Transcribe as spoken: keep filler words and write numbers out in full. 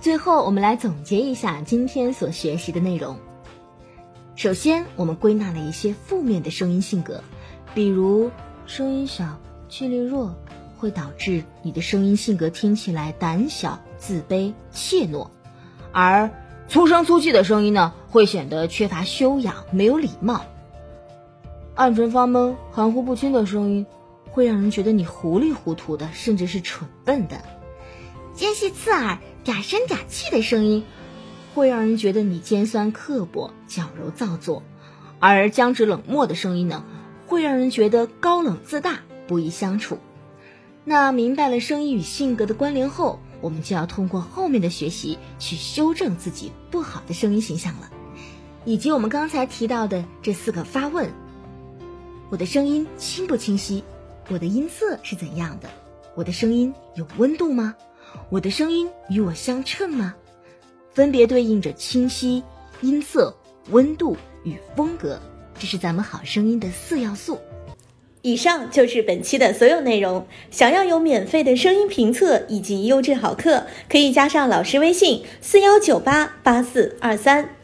最后我们来总结一下今天所学习的内容。首先我们归纳了一些负面的声音性格，比如声音小、气力弱，会导致你的声音性格听起来胆小、自卑、怯懦，而粗声粗气的声音呢，会显得缺乏修养、没有礼貌。暗沉发闷、含糊不清的声音，会让人觉得你糊里糊涂的，甚至是蠢笨的。尖细刺耳、嗲声嗲气的声音，会让人觉得你尖酸刻薄、矫揉造作；而僵直冷漠的声音呢，会让人觉得高冷自大、不易相处。那明白了声音与性格的关联后，我们就要通过后面的学习去修正自己不好的声音形象了，以及我们刚才提到的这四个发问：我的声音清不清晰？我的音色是怎样的？我的声音有温度吗？我的声音与我相称吗？分别对应着清晰、音色、温度与风格，这是咱们好声音的四要素。以上就是本期的所有内容。想要有免费的声音评测以及优质好课，可以加上老师微信四一九八八四二三。